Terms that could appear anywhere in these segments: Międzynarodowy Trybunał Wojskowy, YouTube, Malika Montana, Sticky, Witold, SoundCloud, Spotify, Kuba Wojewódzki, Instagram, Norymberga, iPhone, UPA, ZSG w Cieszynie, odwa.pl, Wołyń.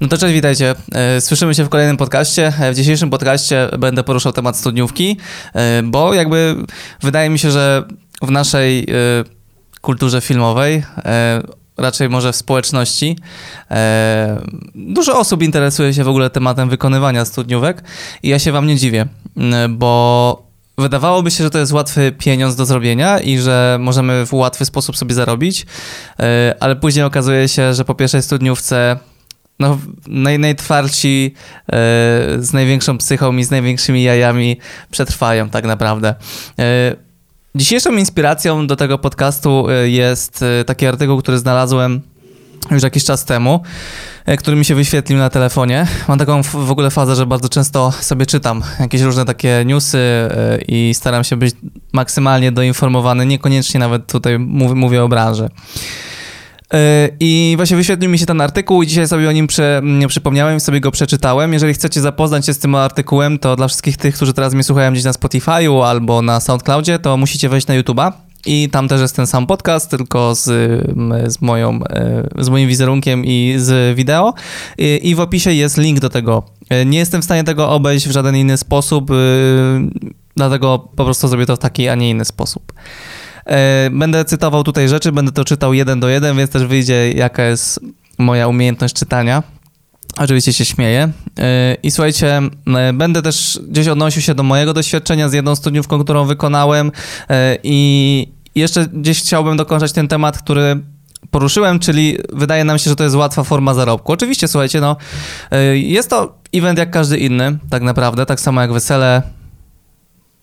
No to cześć, witajcie. Słyszymy się w kolejnym podcaście. W dzisiejszym podcaście będę poruszał temat studniówki, bo jakby wydaje mi się, że w naszej kulturze filmowej, raczej może w społeczności, dużo osób interesuje się w ogóle tematem wykonywania studniówek i ja się wam nie dziwię, bo wydawałoby się, że to jest łatwy pieniądz do zrobienia i że możemy w łatwy sposób sobie zarobić, ale później okazuje się, że po pierwszej studniówce no, najtwardsi z największą psychą i z największymi jajami przetrwają tak naprawdę. Dzisiejszą inspiracją do tego podcastu jest taki artykuł, który znalazłem już jakiś czas temu, który mi się wyświetlił na telefonie. Mam taką w ogóle fazę, że bardzo często sobie czytam jakieś różne takie newsy i staram się być maksymalnie doinformowany, niekoniecznie nawet tutaj mówię o branży. I właśnie wyświetlił mi się ten artykuł i dzisiaj sobie o nim przypomniałem, sobie go przeczytałem. Jeżeli chcecie zapoznać się z tym artykułem, to dla wszystkich tych, którzy teraz mnie słuchają gdzieś na Spotify'u albo na SoundCloudzie, to musicie wejść na YouTube'a. I tam też jest ten sam podcast, tylko z moim wizerunkiem i z wideo. I w opisie jest link do tego. Nie jestem w stanie tego obejść w żaden inny sposób, dlatego po prostu zrobię to w taki, a nie inny sposób. Będę cytował tutaj rzeczy, będę to czytał 1:1, więc też wyjdzie, jaka jest moja umiejętność czytania. Oczywiście się śmieję. I słuchajcie, będę też gdzieś odnosił się do mojego doświadczenia z jedną studniówką, którą wykonałem i jeszcze gdzieś chciałbym dokończyć ten temat, który poruszyłem, czyli wydaje nam się, że to jest łatwa forma zarobku. Oczywiście, słuchajcie, no jest to event jak każdy inny, tak naprawdę, tak samo jak wesele,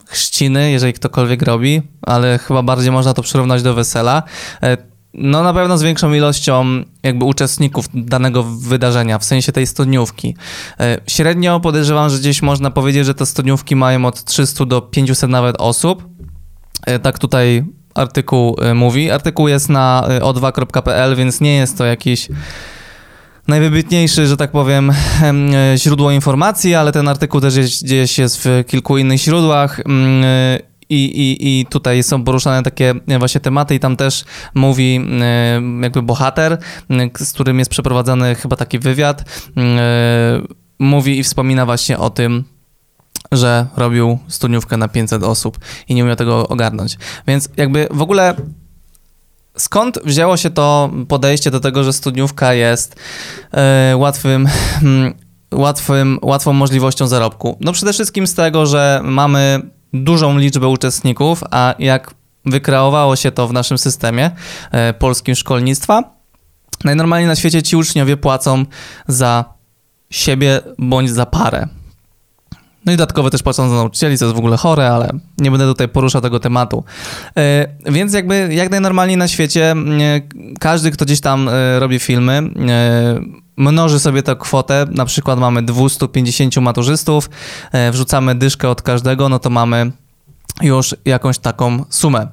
chrzciny, jeżeli ktokolwiek robi, ale chyba bardziej można to przyrównać do wesela. No na pewno z większą ilością jakby uczestników danego wydarzenia, w sensie tej studniówki. Średnio podejrzewam, że gdzieś można powiedzieć, że te studniówki mają od 300 do 500 nawet osób. Tak tutaj artykuł mówi. Artykuł jest na odwa.pl, więc nie jest to jakiś najwybitniejszy, że tak powiem, źródło informacji, ale ten artykuł też gdzieś jest w kilku innych źródłach. I tutaj są poruszane takie właśnie tematy i tam też mówi jakby bohater, z którym jest przeprowadzany chyba taki wywiad, mówi i wspomina właśnie o tym, że robił studniówkę na 500 osób i nie umiał tego ogarnąć. Więc jakby w ogóle skąd wzięło się to podejście do tego, że studniówka jest łatwą możliwością zarobku? No przede wszystkim z tego, że mamy dużą liczbę uczestników, a jak wykreowało się to w naszym systemie polskim szkolnictwa, najnormalniej na świecie ci uczniowie płacą za siebie bądź za parę. No i dodatkowo też płacą za nauczycieli, co jest w ogóle chore, ale nie będę tutaj poruszał tego tematu. Więc jakby jak najnormalniej na świecie każdy, kto gdzieś tam robi filmy, mnoży sobie tę kwotę, na przykład mamy 250 maturzystów, wrzucamy dyszkę od każdego, no to mamy już jakąś taką sumę.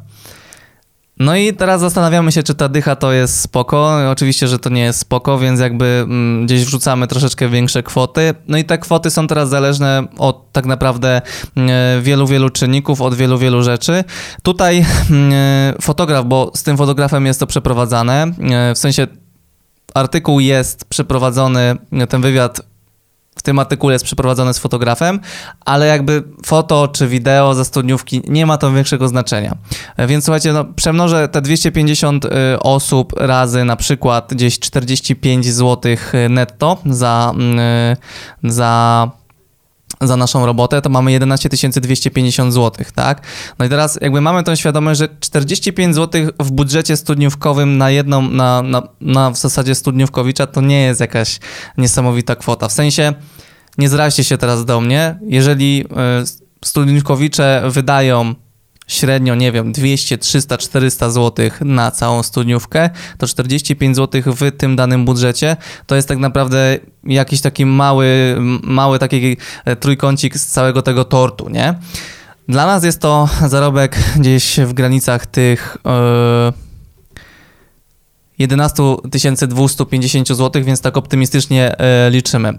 No i teraz zastanawiamy się, czy ta dycha to jest spoko. Oczywiście, że to nie jest spoko, więc jakby gdzieś wrzucamy troszeczkę większe kwoty. No i te kwoty są teraz zależne od tak naprawdę wielu czynników, od wielu rzeczy. Tutaj fotograf, bo z tym fotografem jest to przeprowadzane, w sensie artykuł jest przeprowadzony, ten wywiad w tym artykule jest przeprowadzony z fotografem, ale jakby foto czy wideo ze studniówki nie ma to większego znaczenia. Więc słuchajcie, no przemnożę te 250 osób razy na przykład gdzieś 45 zł netto za naszą robotę, to mamy 11 250 zł, tak? No i teraz jakby mamy tą świadomość, że 45 zł w budżecie studniówkowym na jedną, na w zasadzie studniówkowicza to nie jest jakaś niesamowita kwota. W sensie, nie zraźcie się teraz do mnie, jeżeli studniówkowicze wydają średnio, nie wiem, 200, 300, 400 zł na całą studniówkę, to 45 zł w tym danym budżecie to jest tak naprawdę jakiś taki mały taki trójkącik z całego tego tortu, nie? Dla nas jest to zarobek gdzieś w granicach tych 11 250 zł, więc tak optymistycznie liczymy.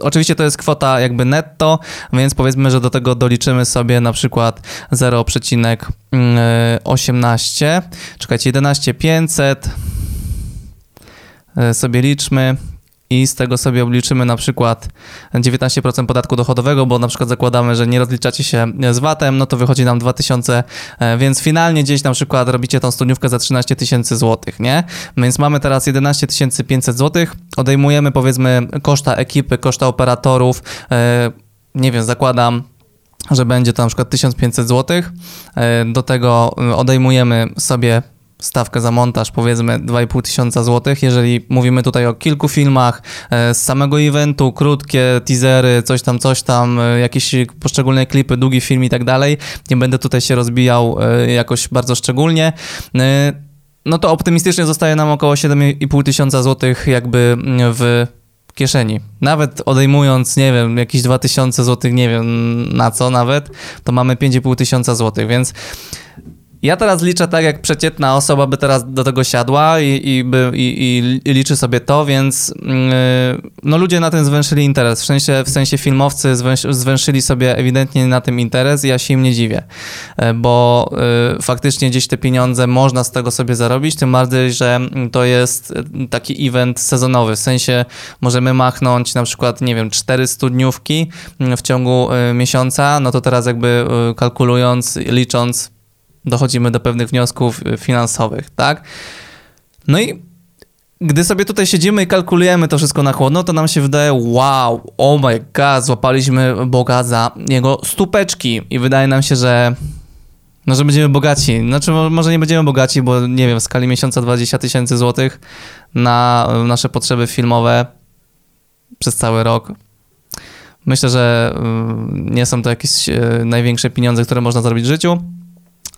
Oczywiście to jest kwota jakby netto, więc powiedzmy, że do tego doliczymy sobie na przykład 0,18. Czekajcie, 11 500 sobie liczmy i z tego sobie obliczymy na przykład 19% podatku dochodowego, bo na przykład zakładamy, że nie rozliczacie się z VAT-em, no to wychodzi nam 2000, więc finalnie gdzieś na przykład robicie tą studniówkę za 13 tysięcy złotych, nie? Więc mamy teraz 11 500 złotych, odejmujemy powiedzmy koszta ekipy, koszta operatorów, nie wiem, zakładam, że będzie to na przykład 1500 zł, do tego odejmujemy sobie stawkę za montaż, powiedzmy 2500 zł, jeżeli mówimy tutaj o kilku filmach, z samego eventu, krótkie teasery, coś tam, jakieś poszczególne klipy, długi film i tak dalej, nie będę tutaj się rozbijał jakoś bardzo szczególnie, no to optymistycznie zostaje nam około 7500 zł jakby w kieszeni. Nawet odejmując, nie wiem, jakieś 2000 zł, nie wiem na co nawet, to mamy 5500 zł, więc ja teraz liczę tak, jak przeciętna osoba by teraz do tego siadła i liczy sobie to, więc no ludzie na tym zwęszyli interes. W sensie filmowcy zwęszyli sobie ewidentnie na tym interes i ja się im nie dziwię, bo faktycznie gdzieś te pieniądze można z tego sobie zarobić, tym bardziej, że to jest taki event sezonowy. W sensie możemy machnąć na przykład, nie wiem, 4 studniówki w ciągu miesiąca, no to teraz jakby kalkulując, licząc, dochodzimy do pewnych wniosków finansowych, tak? No i gdy sobie tutaj siedzimy i kalkulujemy to wszystko na chłodno, to nam się wydaje, wow, oh my god, złapaliśmy Boga za jego stópeczki i wydaje nam się, że no, że będziemy bogaci. Znaczy, może nie będziemy bogaci, bo nie wiem, w skali miesiąca 20 tysięcy złotych na nasze potrzeby filmowe przez cały rok. Myślę, że nie są to jakieś największe pieniądze, które można zrobić w życiu,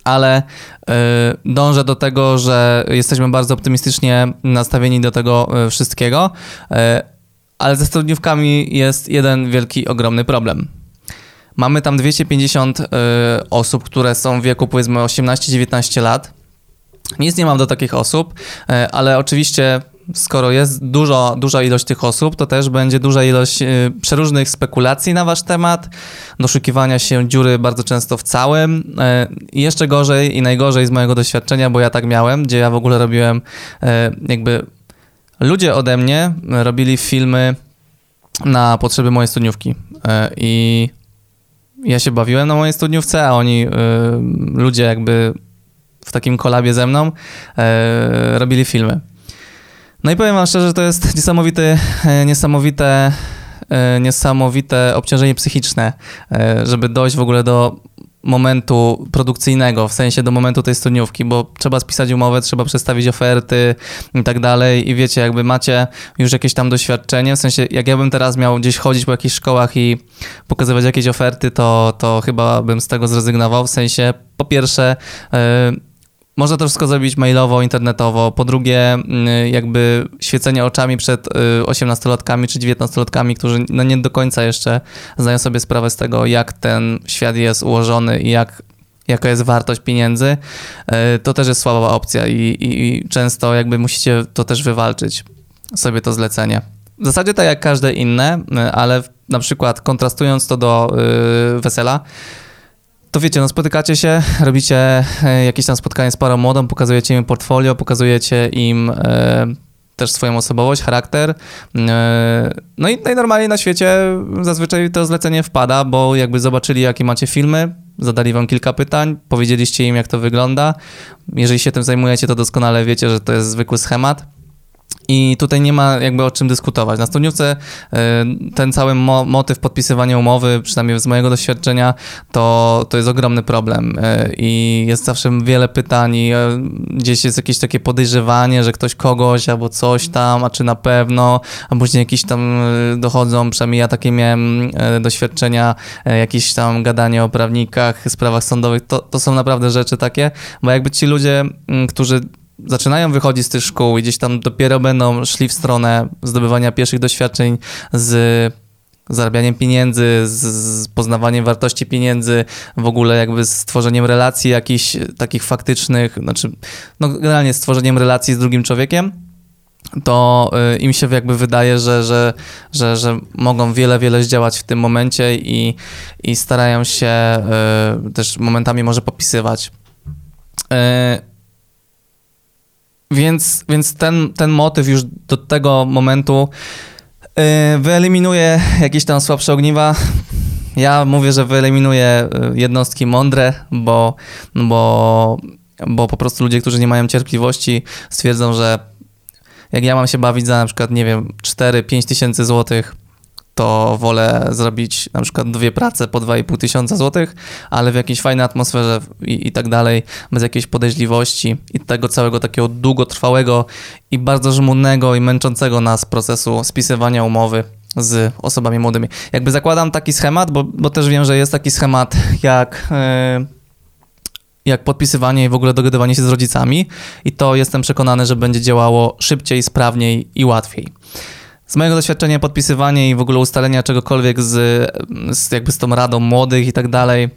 ale dążę do tego, że jesteśmy bardzo optymistycznie nastawieni do tego wszystkiego, ale ze studniówkami jest jeden wielki, ogromny problem. Mamy tam 250 osób, które są w wieku powiedzmy 18-19 lat. Nic nie mam do takich osób, ale oczywiście skoro jest duża ilość tych osób, to też będzie duża ilość przeróżnych spekulacji na wasz temat, doszukiwania się dziury bardzo często w całym. Jeszcze gorzej i najgorzej z mojego doświadczenia, bo ja tak miałem, gdzie ja w ogóle robiłem jakby... Ludzie ode mnie robili filmy na potrzeby mojej studniówki i ja się bawiłem na mojej studniówce, a oni, ludzie jakby w takim kolabie ze mną, robili filmy. No i powiem wam szczerze, że to jest niesamowite obciążenie psychiczne, żeby dojść w ogóle do momentu produkcyjnego, w sensie do momentu tej studniówki, bo trzeba spisać umowę, trzeba przedstawić oferty i tak dalej i wiecie, jakby macie już jakieś tam doświadczenie, w sensie jak ja bym teraz miał gdzieś chodzić po jakichś szkołach i pokazywać jakieś oferty, to chyba bym z tego zrezygnował, w sensie po pierwsze... Można to wszystko zrobić mailowo, internetowo. Po drugie, jakby świecenie oczami przed 18-latkami czy 19-latkami, którzy no nie do końca jeszcze zdają sobie sprawę z tego, jak ten świat jest ułożony i jaka jest wartość pieniędzy, to też jest słaba opcja i często jakby musicie to też wywalczyć sobie to zlecenie. W zasadzie tak jak każde inne, ale na przykład kontrastując to do wesela, to wiecie, no spotykacie się, robicie jakieś tam spotkanie z parą młodą, pokazujecie im portfolio, pokazujecie im też swoją osobowość, charakter. No i najnormalniej na świecie zazwyczaj to zlecenie wpada, bo jakby zobaczyli, jakie macie filmy, zadali wam kilka pytań, powiedzieliście im, jak to wygląda. Jeżeli się tym zajmujecie, to doskonale wiecie, że to jest zwykły schemat. I tutaj nie ma jakby o czym dyskutować. Na studniówce ten cały motyw podpisywania umowy, przynajmniej z mojego doświadczenia, to jest ogromny problem i jest zawsze wiele pytań i gdzieś jest jakieś takie podejrzewanie, że ktoś kogoś albo coś tam, a czy na pewno, a później jakieś tam dochodzą, przynajmniej ja takie miałem doświadczenia, jakieś tam gadanie o prawnikach, sprawach sądowych, to są naprawdę rzeczy takie, bo jakby ci ludzie, którzy zaczynają wychodzić z tych szkół i gdzieś tam dopiero będą szli w stronę zdobywania pierwszych doświadczeń z zarabianiem pieniędzy, z poznawaniem wartości pieniędzy, w ogóle jakby z tworzeniem relacji jakichś takich faktycznych, znaczy no generalnie z tworzeniem relacji z drugim człowiekiem, to im się jakby wydaje, że mogą wiele zdziałać w tym momencie i starają się też momentami może popisywać. Więc ten motyw już do tego momentu Wyeliminuję jakieś tam słabsze ogniwa. Ja mówię, że wyeliminuję jednostki mądre, bo po prostu ludzie, którzy nie mają cierpliwości, stwierdzą, że jak ja mam się bawić za na przykład, nie wiem, 4-5 tysięcy złotych, to wolę zrobić na przykład 2 prace po 2,5 tysiąca złotych, ale w jakiejś fajnej atmosferze i tak dalej, bez jakiejś podejrzliwości i tego całego takiego długotrwałego i bardzo żmudnego i męczącego nas procesu spisywania umowy z osobami młodymi. Jakby zakładam taki schemat, bo też wiem, że jest taki schemat jak podpisywanie i w ogóle dogadywanie się z rodzicami i to jestem przekonany, że będzie działało szybciej, sprawniej i łatwiej. Z mojego doświadczenia podpisywanie i w ogóle ustalenia czegokolwiek z tą radą młodych i tak dalej,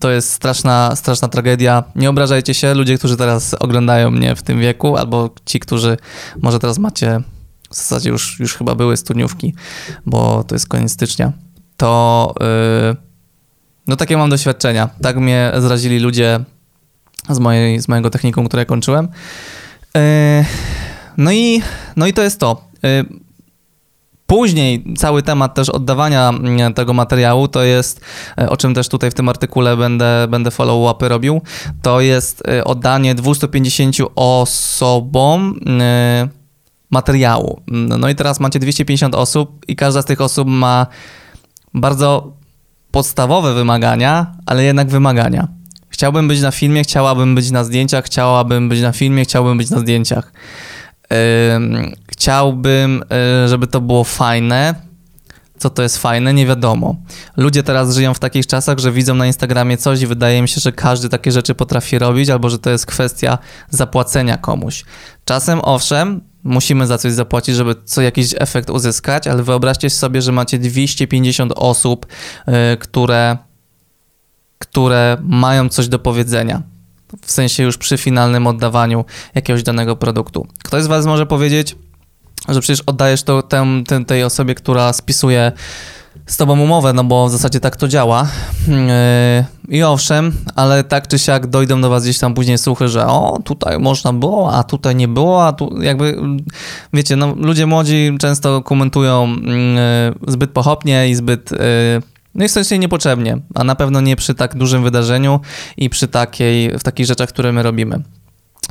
to jest straszna tragedia. Nie obrażajcie się, ludzie, którzy teraz oglądają mnie w tym wieku, albo ci, którzy może teraz macie, w zasadzie już chyba były studniówki, bo to jest koniec stycznia, to no takie mam doświadczenia. Tak mnie zrazili ludzie z mojego technikum, które kończyłem. No i to jest to. Później cały temat też oddawania tego materiału, to jest, o czym też tutaj w tym artykule będę follow-upy robił, to jest oddanie 250 osobom materiału. No i teraz macie 250 osób i każda z tych osób ma bardzo podstawowe wymagania, ale jednak wymagania. Chciałbym być na filmie, chciałabym być na zdjęciach, chciałabym być na filmie, chciałbym być na zdjęciach. Chciałbym, żeby to było fajne. Co to jest fajne? Nie wiadomo. Ludzie teraz żyją w takich czasach, że widzą na Instagramie coś i wydaje mi się, że każdy takie rzeczy potrafi robić, albo że to jest kwestia zapłacenia komuś. Czasem owszem, musimy za coś zapłacić, żeby jakiś efekt uzyskać, ale wyobraźcie sobie, że macie 250 osób, które mają coś do powiedzenia. W sensie już przy finalnym oddawaniu jakiegoś danego produktu. Ktoś z was może powiedzieć, że przecież oddajesz to tej osobie, która spisuje z tobą umowę, no bo w zasadzie tak to działa. I owszem, ale tak czy siak dojdą do was gdzieś tam później słuchy, że o, tutaj można było, a tutaj nie było, a tu jakby, wiecie, no ludzie młodzi często komentują zbyt pochopnie i zbyt... No i w sensie niepotrzebnie, a na pewno nie przy tak dużym wydarzeniu i przy w takich rzeczach, które my robimy.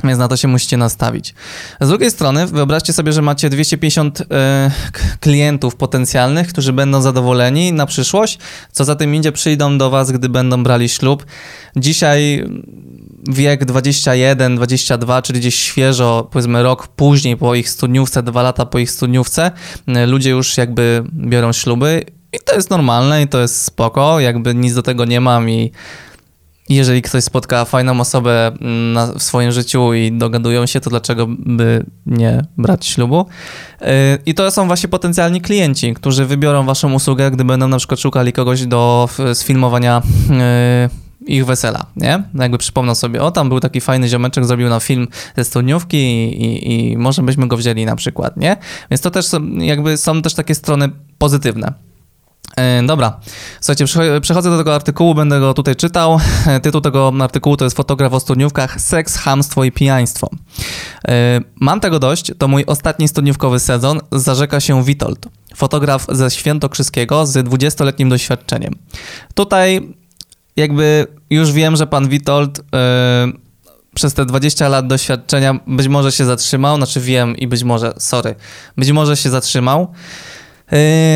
Więc na to się musicie nastawić. Z drugiej strony wyobraźcie sobie, że macie 250 klientów potencjalnych, którzy będą zadowoleni na przyszłość. Co za tym idzie, przyjdą do was, gdy będą brali ślub. Dzisiaj wiek 21, 22, czyli gdzieś świeżo, powiedzmy rok później po ich studniówce, 2 lata po ich studniówce, ludzie już jakby biorą śluby. I to jest normalne i to jest spoko, jakby nic do tego nie mam i jeżeli ktoś spotka fajną osobę w swoim życiu i dogadują się, to dlaczego by nie brać ślubu? I to są właśnie potencjalni klienci, którzy wybiorą waszą usługę, gdy będą na przykład szukali kogoś do sfilmowania ich wesela, nie? Jakby przypomnę sobie, o tam był taki fajny ziomeczek, zrobił nam film ze studniówki i może byśmy go wzięli na przykład, nie? Więc to też są takie strony pozytywne. Dobra, słuchajcie, przechodzę do tego artykułu, będę go tutaj czytał. Tytuł tego artykułu to jest Fotograf o studniówkach, seks, chamstwo i pijaństwo. Mam tego dość, to mój ostatni studniówkowy sezon, zarzeka się Witold, fotograf ze Świętokrzyskiego z 20-letnim doświadczeniem. Tutaj jakby już wiem, że pan Witold przez te 20 lat doświadczenia być może się zatrzymał, być może się zatrzymał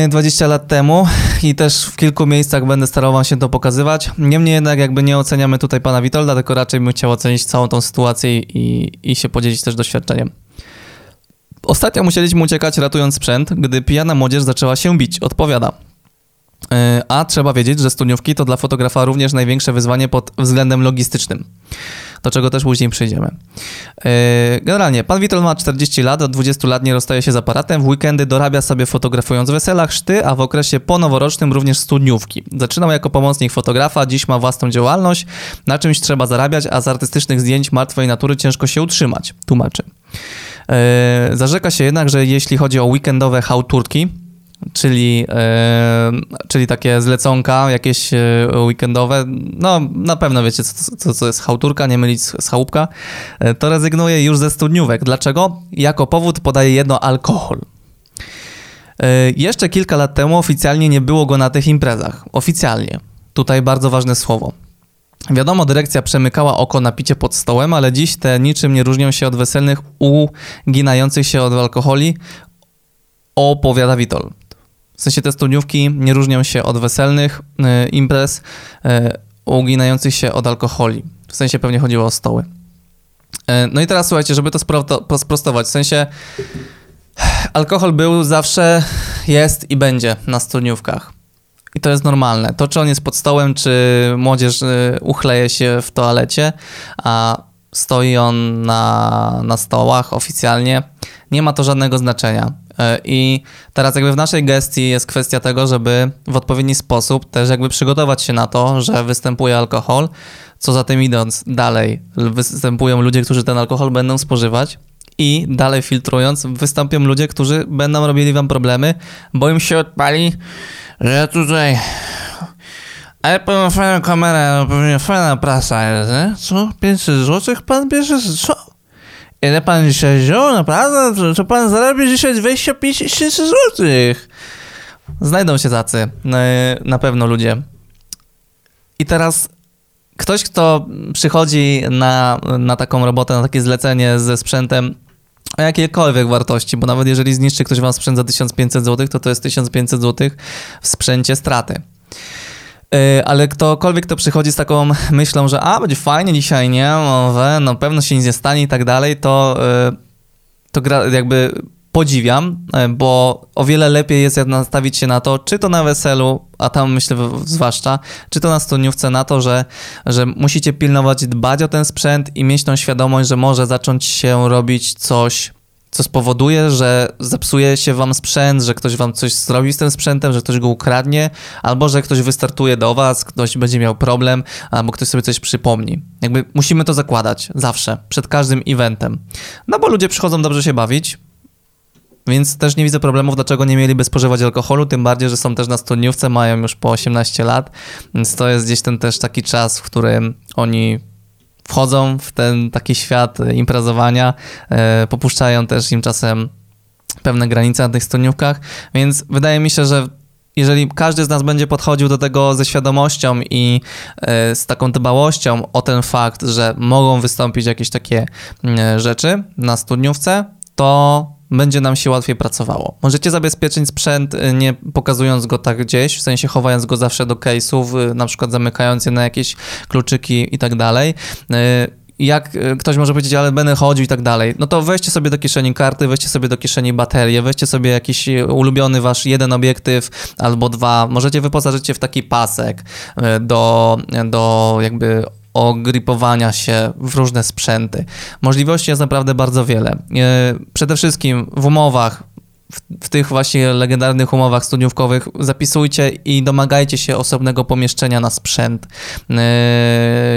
20 lat temu i też w kilku miejscach będę starał wam się to pokazywać. Niemniej jednak jakby nie oceniamy tutaj pana Witolda, tylko raczej bym chciał ocenić całą tą sytuację i się podzielić też doświadczeniem. Ostatnio musieliśmy uciekać, ratując sprzęt, gdy pijana młodzież zaczęła się bić, odpowiada. A trzeba wiedzieć, że studniówki to dla fotografa również największe wyzwanie pod względem logistycznym, do czego też później przyjdziemy. Generalnie, pan Witold ma 40 lat, od 20 lat nie rozstaje się z aparatem, w weekendy dorabia sobie fotografując wesela, chrzty, a w okresie ponoworocznym również studniówki. Zaczynał jako pomocnik fotografa, dziś ma własną działalność, na czymś trzeba zarabiać, a z artystycznych zdjęć martwej natury ciężko się utrzymać, tłumaczy. Zarzeka się jednak, że jeśli chodzi o weekendowe chałturki, czyli takie zleconka jakieś weekendowe, no na pewno wiecie, co jest chałturka, nie mylić z chałupka, to rezygnuje już ze studniówek. Dlaczego? Jako powód podaje jedno alkohol. Jeszcze kilka lat temu oficjalnie nie było go na tych imprezach. Oficjalnie. Tutaj bardzo ważne słowo. Wiadomo, dyrekcja przemykała oko na picie pod stołem, ale dziś te niczym nie różnią się od weselnych, uginających się od alkoholi, opowiada Witold. W sensie te studniówki nie różnią się od weselnych imprez, uginających się od alkoholi. W sensie pewnie chodziło o stoły. No i teraz słuchajcie, żeby to sprostować, w sensie alkohol był, zawsze jest i będzie na studniówkach. I to jest normalne. To, czy on jest pod stołem, czy młodzież uchleje się w toalecie, a stoi on na stołach oficjalnie, nie ma to żadnego znaczenia. I teraz jakby w naszej gestii jest kwestia tego, żeby w odpowiedni sposób też jakby przygotować się na to, że występuje alkohol, co za tym idąc dalej występują ludzie, którzy ten alkohol będą spożywać i dalej filtrując wystąpią ludzie, którzy będą robili wam problemy, bo im się odpali, że tutaj Apple ma fajną kamerę, pewnie fajna prasa jest, nie? Co? 500 zł pan bierze? Co? Ile pan dzisiaj wziął? Naprawdę? To pan zarobi dzisiaj 250 tysięcy złotych. Znajdą się tacy, na pewno ludzie. I teraz ktoś, kto przychodzi na taką robotę, na takie zlecenie ze sprzętem o jakiejkolwiek wartości, bo nawet jeżeli zniszczy ktoś wam sprzęt za 1500 zł, to jest 1500 zł w sprzęcie straty. Ale ktokolwiek, kto przychodzi z taką myślą, że będzie fajnie dzisiaj, nie? No pewno się nic nie stanie i tak dalej, to jakby podziwiam, bo o wiele lepiej jest nastawić się na to, czy to na weselu, a tam myślę zwłaszcza, czy to na studniówce, na to, że musicie pilnować, dbać o ten sprzęt i mieć tą świadomość, że może zacząć się robić coś, co spowoduje, że zepsuje się wam sprzęt, że ktoś wam coś zrobi z tym sprzętem, że ktoś go ukradnie, albo że ktoś wystartuje do was, ktoś będzie miał problem, albo ktoś sobie coś przypomni. Jakby musimy to zakładać zawsze, przed każdym eventem. No bo ludzie przychodzą dobrze się bawić, więc też nie widzę problemów, dlaczego nie mieliby spożywać alkoholu, tym bardziej, że są też na studniówce, mają już po 18 lat, więc to jest gdzieś ten też taki czas, w którym oni wchodzą w ten taki świat imprezowania, popuszczają też im czasem pewne granice na tych studniówkach, więc wydaje mi się, że jeżeli każdy z nas będzie podchodził do tego ze świadomością i z taką dbałością o ten fakt, że mogą wystąpić jakieś takie rzeczy na studniówce, to będzie nam się łatwiej pracowało. Możecie zabezpieczyć sprzęt, nie pokazując go tak gdzieś, w sensie chowając go zawsze do case'ów, na przykład zamykając je na jakieś kluczyki i tak dalej. Jak ktoś może powiedzieć, ale będę chodził i tak dalej, no to weźcie sobie do kieszeni karty, weźcie sobie do kieszeni baterię, weźcie sobie jakiś ulubiony wasz jeden obiektyw albo dwa. Możecie wyposażyć się w taki pasek do jakby ogripowania się w różne sprzęty. Możliwości jest naprawdę bardzo wiele. Przede wszystkim w umowach, w tych właśnie legendarnych umowach studniówkowych zapisujcie i domagajcie się osobnego pomieszczenia na sprzęt,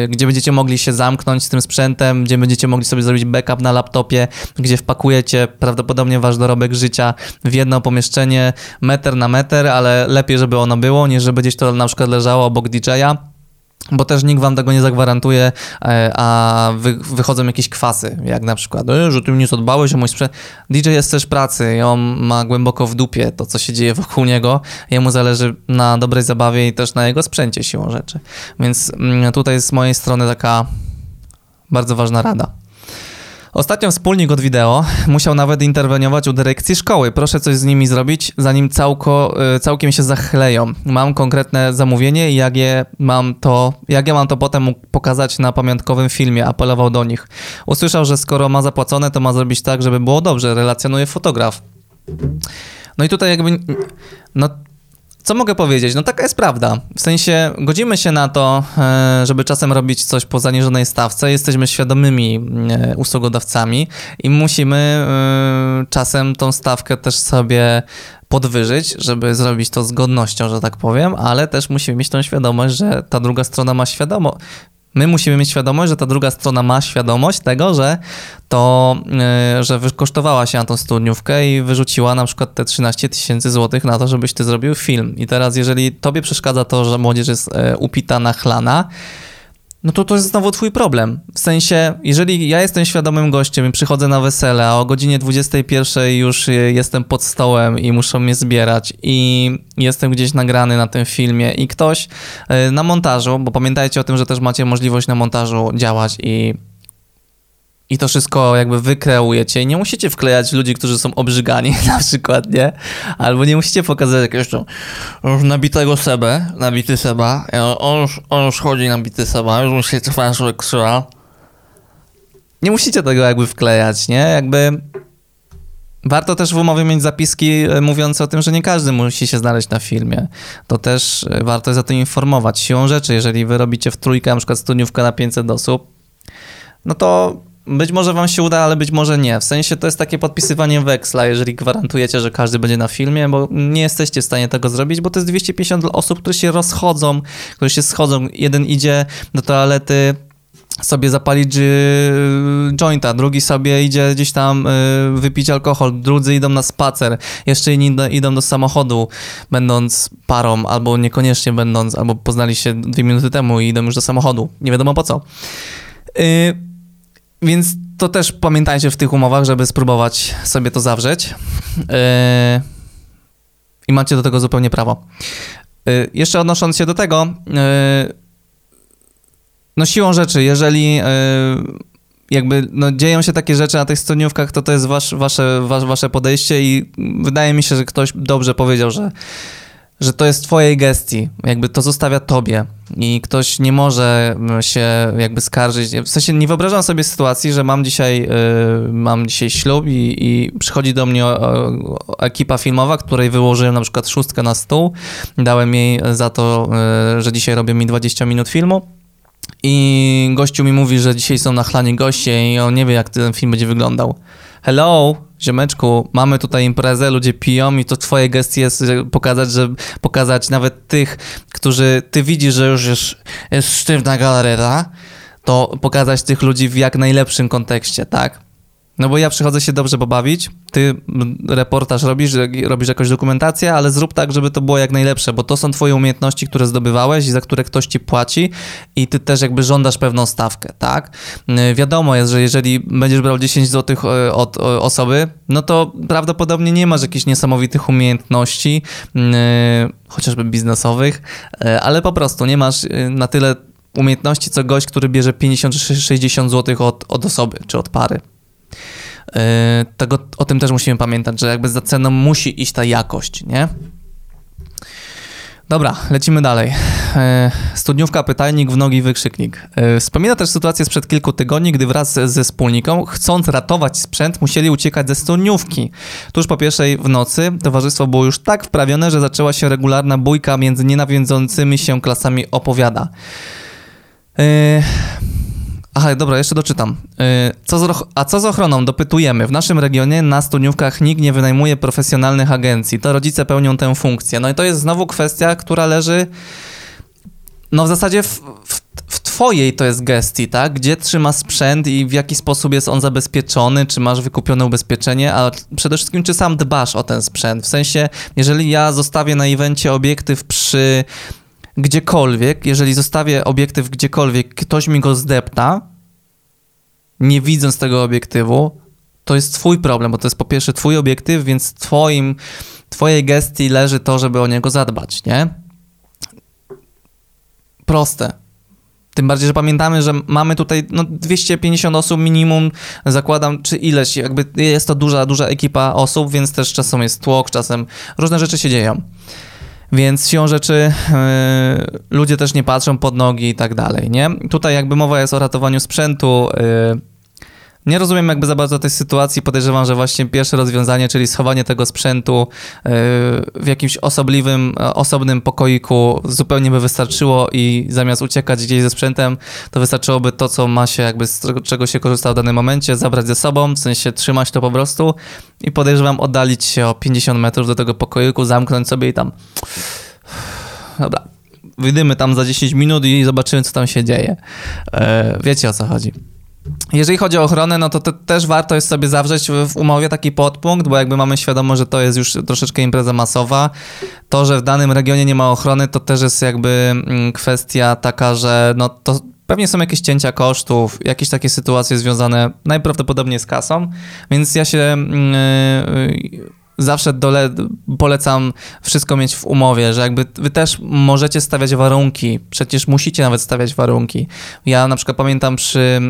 gdzie będziecie mogli się zamknąć z tym sprzętem, gdzie będziecie mogli sobie zrobić backup na laptopie, gdzie wpakujecie prawdopodobnie wasz dorobek życia w jedno pomieszczenie, metr na metr, ale lepiej, żeby ono było, niż żeby gdzieś to na przykład leżało obok DJ-a, bo też nikt wam tego nie zagwarantuje, a wychodzą jakieś kwasy, jak na przykład, że ty mnie zadbałeś o mój sprzęt. DJ jest też pracy i on ma głęboko w dupie to, co się dzieje wokół niego. Jemu zależy na dobrej zabawie i też na jego sprzęcie siłą rzeczy. Więc tutaj z mojej strony taka bardzo ważna rada. Ostatnio wspólnik od wideo musiał nawet interweniować u dyrekcji szkoły. Proszę coś z nimi zrobić, zanim całkiem się zachleją. Mam konkretne zamówienie i jak ja mam to potem pokazać na pamiątkowym filmie, apelował do nich. Usłyszał, że skoro ma zapłacone, to ma zrobić tak, żeby było dobrze, relacjonuje fotograf. No i tutaj jakby... No, co mogę powiedzieć? No taka jest prawda. W sensie godzimy się na to, żeby czasem robić coś po zaniżonej stawce. Jesteśmy świadomymi usługodawcami i musimy czasem tą stawkę też sobie podwyżyć, żeby zrobić to z godnością, że tak powiem, ale też musimy mieć tą świadomość, że ta druga strona ma świadomość. My musimy mieć świadomość, że ta druga strona ma świadomość tego, że wykosztowała się na tą studniówkę i wyrzuciła na przykład te 13 tysięcy złotych na to, żebyś ty zrobił film. I teraz jeżeli tobie przeszkadza to, że młodzież jest upita, nachlana, no to to jest znowu twój problem. W sensie, jeżeli ja jestem świadomym gościem i przychodzę na wesele, a o godzinie 21 już jestem pod stołem i muszą mnie zbierać i jestem gdzieś nagrany na tym filmie i ktoś na montażu, bo pamiętajcie o tym, że też macie możliwość na montażu działać i to wszystko jakby wy kreujecie i nie musicie wklejać ludzi, którzy są obrzygani na przykład, nie? Albo nie musicie pokazać jakiegoś nabitego Sebę, nabity Seba. On już chodzi nabity Seba, już mu się twarz wykrzywa. Nie musicie tego jakby wklejać, nie? Jakby warto też w umowie mieć zapiski mówiące o tym, że nie każdy musi się znaleźć na filmie. To też warto jest o tym informować. Siłą rzeczy, jeżeli wy robicie w trójkę, na przykład studniówkę na 500 osób, no to być może wam się uda, ale być może nie. W sensie to jest takie podpisywanie weksla, jeżeli gwarantujecie, że każdy będzie na filmie, bo nie jesteście w stanie tego zrobić, bo to jest 250 osób, które się rozchodzą, które się schodzą. Jeden idzie do toalety sobie zapalić jointa, drugi sobie idzie gdzieś tam wypić alkohol, drudzy idą na spacer, jeszcze inni idą do samochodu, będąc parą, albo niekoniecznie będąc, albo poznali się 2 minuty temu i idą już do samochodu. Nie wiadomo po co. Więc to też pamiętajcie w tych umowach, żeby spróbować sobie to zawrzeć. I macie do tego zupełnie prawo. Jeszcze odnosząc się do tego, no siłą rzeczy, jeżeli jakby no dzieją się takie rzeczy na tych studniówkach, to jest wasze podejście i wydaje mi się, że ktoś dobrze powiedział, że to jest twojej gestii, jakby to zostawia tobie i ktoś nie może się jakby skarżyć. W sensie nie wyobrażam sobie sytuacji, że mam dzisiaj ślub i przychodzi do mnie ekipa filmowa, której wyłożyłem na przykład 6 na stół, dałem jej za to, że dzisiaj robię mi 20 minut filmu i gościu mi mówi, że dzisiaj są nachlani goście i on nie wie, jak ten film będzie wyglądał. Hello, ziomeczku, mamy tutaj imprezę, ludzie piją i to twoje gestie jest pokazać, pokazać nawet tych, którzy ty widzisz, że już jest sztywna galerera, to pokazać tych ludzi w jak najlepszym kontekście, tak? No bo ja przychodzę się dobrze pobawić, ty reportaż robisz jakąś dokumentację, ale zrób tak, żeby to było jak najlepsze, bo to są twoje umiejętności, które zdobywałeś i za które ktoś ci płaci i ty też jakby żądasz pewną stawkę, tak? Wiadomo jest, że jeżeli będziesz brał 10 zł od osoby, no to prawdopodobnie nie masz jakichś niesamowitych umiejętności, chociażby biznesowych, ale po prostu nie masz na tyle umiejętności, co gość, który bierze 50 czy 60 zł od osoby czy od pary. O tym też musimy pamiętać, że jakby za ceną musi iść ta jakość, nie? Dobra, lecimy dalej. Studniówka, pytajnik, w nogi, wykrzyknik. Wspomina też sytuację sprzed kilku tygodni, gdy wraz ze wspólniką, chcąc ratować sprzęt, musieli uciekać ze studniówki. Tuż po 1:00 w nocy towarzystwo było już tak wprawione, że zaczęła się regularna bójka między nienawiązującymi się klasami, opowiada. Aha, dobra, jeszcze doczytam. Co z ochroną? Dopytujemy. W naszym regionie na studniówkach nikt nie wynajmuje profesjonalnych agencji. To rodzice pełnią tę funkcję. No i to jest znowu kwestia, która leży no w zasadzie w twojej to jest gestii, tak? Gdzie trzyma sprzęt i w jaki sposób jest on zabezpieczony, czy masz wykupione ubezpieczenie, a przede wszystkim czy sam dbasz o ten sprzęt. W sensie, jeżeli ja zostawię na evencie obiektyw jeżeli zostawię obiektyw gdziekolwiek, ktoś mi go zdepta, nie widząc tego obiektywu, to jest twój problem, bo to jest po pierwsze twój obiektyw, więc twojej gestii leży to, żeby o niego zadbać, nie? Proste. Tym bardziej, że pamiętamy, że mamy tutaj 250 osób minimum, zakładam, czy ileś, jakby jest to duża, duża ekipa osób, więc też czasem jest tłok, czasem różne rzeczy się dzieją. Więc siłą rzeczy ludzie też nie patrzą pod nogi i tak dalej, nie? Tutaj jakby mowa jest o ratowaniu sprzętu. Nie rozumiem jakby za bardzo tej sytuacji. Podejrzewam, że właśnie pierwsze rozwiązanie, czyli schowanie tego sprzętu w jakimś osobnym pokoiku zupełnie by wystarczyło i zamiast uciekać gdzieś ze sprzętem, to wystarczyłoby to, co ma się jakby, z czego się korzysta w danym momencie, zabrać ze sobą, w sensie trzymać to po prostu i podejrzewam oddalić się o 50 metrów do tego pokoiku, zamknąć sobie i tam dobra, wyjdziemy tam za 10 minut i zobaczymy, co tam się dzieje. Wiecie, o co chodzi. Jeżeli chodzi o ochronę, no to też warto jest sobie zawrzeć w umowie taki podpunkt, bo jakby mamy świadomość, że to jest już troszeczkę impreza masowa. To, że w danym regionie nie ma ochrony, to też jest jakby kwestia taka, że no to Pewnie są jakieś cięcia kosztów, jakieś takie sytuacje związane najprawdopodobniej z kasą, więc ja się zawsze polecam wszystko mieć w umowie, że jakby wy też możecie stawiać warunki, przecież musicie nawet stawiać warunki. Ja na przykład pamiętam przy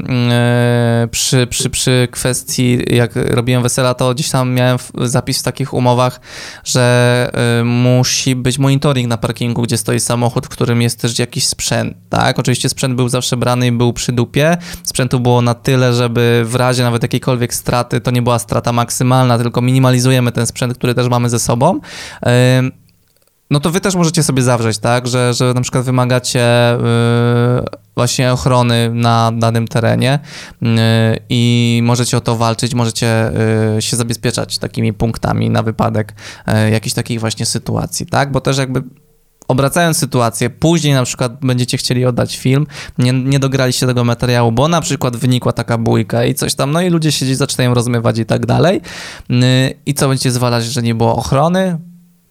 kwestii, jak robiłem wesela, to gdzieś tam miałem zapis w takich umowach, że musi być monitoring na parkingu, gdzie stoi samochód, w którym jest też jakiś sprzęt, tak? Oczywiście sprzęt był zawsze brany i był przy dupie. Sprzętu było na tyle, żeby w razie nawet jakiejkolwiek straty, to nie była strata maksymalna, tylko minimalizujemy ten sprzęt, który też mamy ze sobą, no to wy też możecie sobie zawrzeć, tak, że na przykład wymagacie właśnie ochrony na danym terenie i możecie o to walczyć, możecie się zabezpieczać takimi punktami na wypadek jakichś takich właśnie sytuacji, tak, bo też jakby obracając sytuację, później na przykład będziecie chcieli oddać film, nie dograliście tego materiału, bo na przykład wynikła taka bójka i coś tam, no i ludzie się zaczynają rozmywać i tak dalej. I co będziecie zwalać, że nie było ochrony?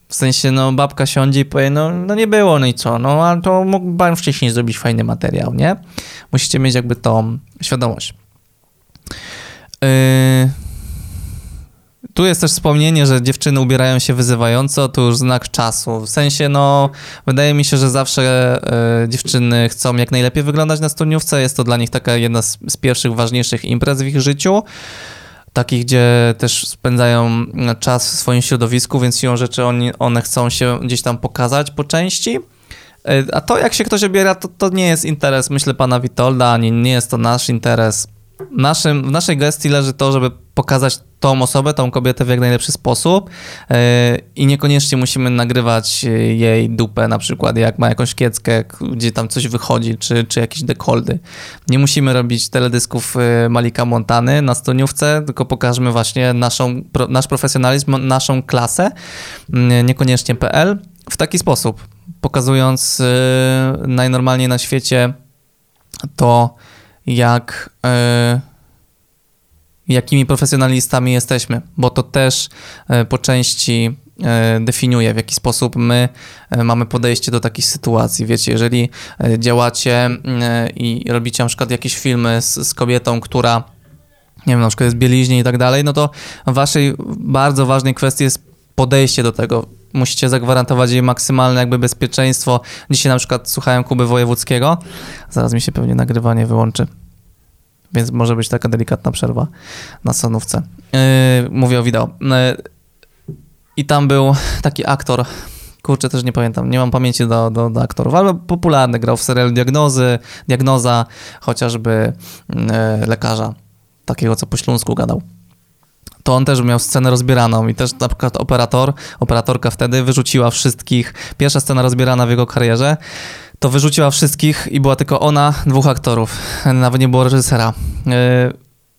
W sensie, no babka siądzie i powie, no nie było, no i co? No ale to mógłbym wcześniej zrobić fajny materiał, nie? Musicie mieć jakby tą świadomość. Tu jest też wspomnienie, że dziewczyny ubierają się wyzywająco, to już znak czasu. W sensie, no, wydaje mi się, że zawsze dziewczyny chcą jak najlepiej wyglądać na studniówce. Jest to dla nich taka jedna z pierwszych, ważniejszych imprez w ich życiu. Takich, gdzie też spędzają czas w swoim środowisku, więc siłą rzeczy one chcą się gdzieś tam pokazać po części. A to, jak się ktoś ubiera, to nie jest interes, myślę, pana Witolda, ani nie jest to nasz interes. W naszej gestii leży to, żeby pokazać tą osobę, tą kobietę w jak najlepszy sposób i niekoniecznie musimy nagrywać jej dupę, na przykład jak ma jakąś kieckę, gdzie tam coś wychodzi, czy jakieś dekoldy. Nie musimy robić teledysków Malika Montany na studniówce, tylko pokażmy właśnie nasz profesjonalizm, naszą klasę, niekoniecznie PL, w taki sposób, pokazując najnormalniej na świecie to, jakimi profesjonalistami jesteśmy, bo to też po części definiuje, w jaki sposób my mamy podejście do takich sytuacji. Wiecie, jeżeli działacie i robicie na przykład jakieś filmy z kobietą, która, nie wiem, na przykład jest w bieliźnie i tak dalej, no to waszej bardzo ważnej kwestii jest podejście do tego. Musicie zagwarantować jej maksymalne jakby bezpieczeństwo. Dzisiaj na przykład słuchałem Kuby Wojewódzkiego. Zaraz mi się pewnie nagrywanie wyłączy, więc może być taka delikatna przerwa na sonówce. Mówię o wideo. I tam był taki aktor, kurczę, też nie pamiętam, nie mam pamięci do aktorów, ale popularny, grał w serialu Diagnoza, chociażby lekarza, takiego co po śląsku gadał. To on też miał scenę rozbieraną i też na przykład operatorka wtedy wyrzuciła wszystkich, pierwsza scena rozbierana w jego karierze, to wyrzuciła wszystkich i była tylko ona, dwóch aktorów, nawet nie było reżysera.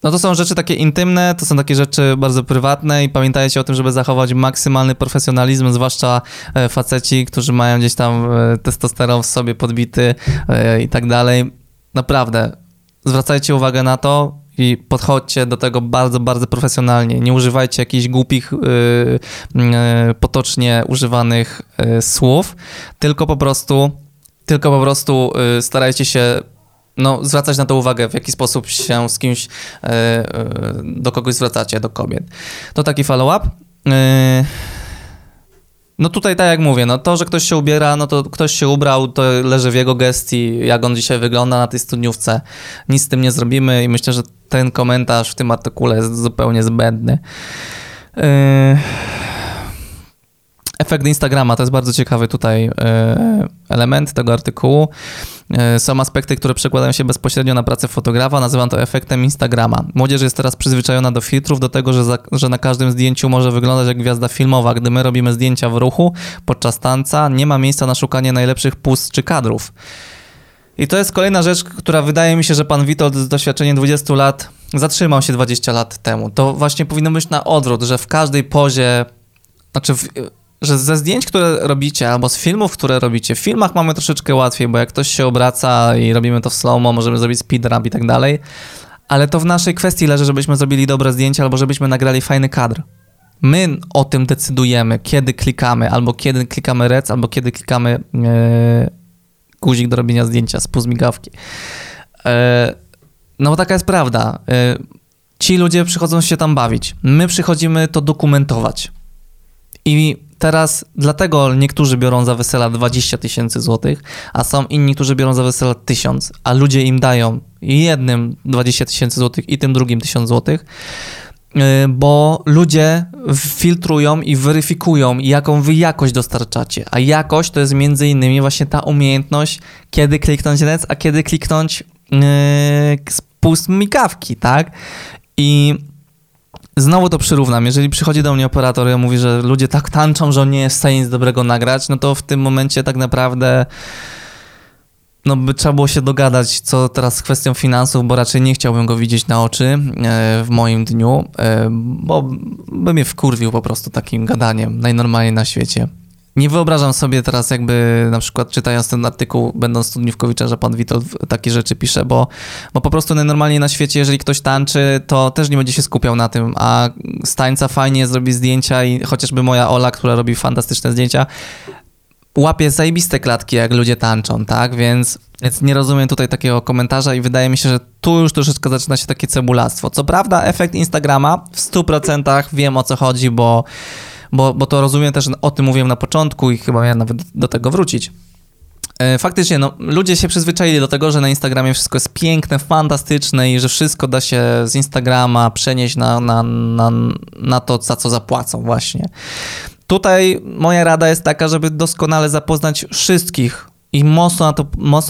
No to są rzeczy takie intymne, to są takie rzeczy bardzo prywatne i pamiętajcie o tym, żeby zachować maksymalny profesjonalizm, zwłaszcza faceci, którzy mają gdzieś tam testosteron w sobie podbity i tak dalej. Naprawdę, zwracajcie uwagę na to, i podchodźcie do tego bardzo, bardzo profesjonalnie. Nie używajcie jakichś głupich, potocznie używanych słów, tylko po prostu starajcie się zwracać na to uwagę, w jaki sposób się z kimś, do kogoś zwracacie, do kobiet. To taki follow-up. No tutaj tak jak mówię, no to, że ktoś się ubiera, no to ktoś się ubrał, to leży w jego gestii, jak on dzisiaj wygląda na tej studniówce. Nic z tym nie zrobimy i myślę, że ten komentarz w tym artykule jest zupełnie zbędny. Efekt Instagrama, to jest bardzo ciekawy tutaj element tego artykułu. Są aspekty, które przekładają się bezpośrednio na pracę fotografa, nazywam to efektem Instagrama. Młodzież jest teraz przyzwyczajona do filtrów, do tego, że na każdym zdjęciu może wyglądać jak gwiazda filmowa. Gdy my robimy zdjęcia w ruchu, podczas tańca, nie ma miejsca na szukanie najlepszych pust czy kadrów. I to jest kolejna rzecz, która wydaje mi się, że pan Witold z doświadczeniem 20 lat zatrzymał się 20 lat temu. To właśnie powinno być na odwrót, że w każdej pozie, że ze zdjęć, które robicie, albo z filmów, które robicie, w filmach mamy troszeczkę łatwiej, bo jak ktoś się obraca i robimy to w slow-mo, możemy zrobić speed-ramp i tak dalej, ale to w naszej kwestii leży, żebyśmy zrobili dobre zdjęcie, albo żebyśmy nagrali fajny kadr. My o tym decydujemy, kiedy klikamy, albo kiedy klikamy rec, albo kiedy klikamy guzik do robienia zdjęcia z puls migawki. No bo taka jest prawda. Ci ludzie przychodzą się tam bawić. My przychodzimy to dokumentować. I teraz dlatego niektórzy biorą za wesela 20 000 złotych, a są inni, którzy biorą za wesela 1000, a ludzie im dają jednym 20 000 złotych i tym drugim 1000 złotych, bo ludzie filtrują i weryfikują, jaką wy jakość dostarczacie, a jakość to jest między innymi właśnie ta umiejętność, kiedy kliknąć rec, a kiedy kliknąć spust migawki, tak? I znowu to przyrównam. Jeżeli przychodzi do mnie operator i mówi, że ludzie tak tanczą, że on nie jest w stanie nic dobrego nagrać, no to w tym momencie tak naprawdę no by trzeba było się dogadać, co teraz z kwestią finansów, bo raczej nie chciałbym go widzieć na oczy w moim dniu, bo by mnie wkurwił po prostu takim gadaniem najnormalniej na świecie. Nie wyobrażam sobie teraz jakby na przykład czytając ten artykuł, będąc studniówkowiczem, że pan Witold takie rzeczy pisze, bo po prostu najnormalniej na świecie, jeżeli ktoś tańczy, to też nie będzie się skupiał na tym, a z tańca fajnie zrobi zdjęcia i chociażby moja Ola, która robi fantastyczne zdjęcia, łapie zajebiste klatki, jak ludzie tanczą, tak? Więc nie rozumiem tutaj takiego komentarza i wydaje mi się, że tu już troszeczkę zaczyna się takie cebulactwo. Co prawda efekt Instagrama w 100% wiem, o co chodzi, bo to rozumiem też, o tym mówiłem na początku i chyba miałem nawet do tego wrócić. Faktycznie, no, ludzie się przyzwyczaili do tego, że na Instagramie wszystko jest piękne, fantastyczne i że wszystko da się z Instagrama przenieść na to, za co zapłacą właśnie. Tutaj moja rada jest taka, żeby doskonale zapoznać wszystkich i mocno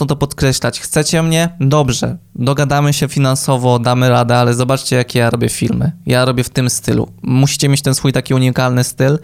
to podkreślać. Chcecie mnie? Dobrze. Dogadamy się finansowo, damy radę, ale zobaczcie, jakie ja robię filmy. Ja robię w tym stylu. Musicie mieć ten swój taki unikalny styl,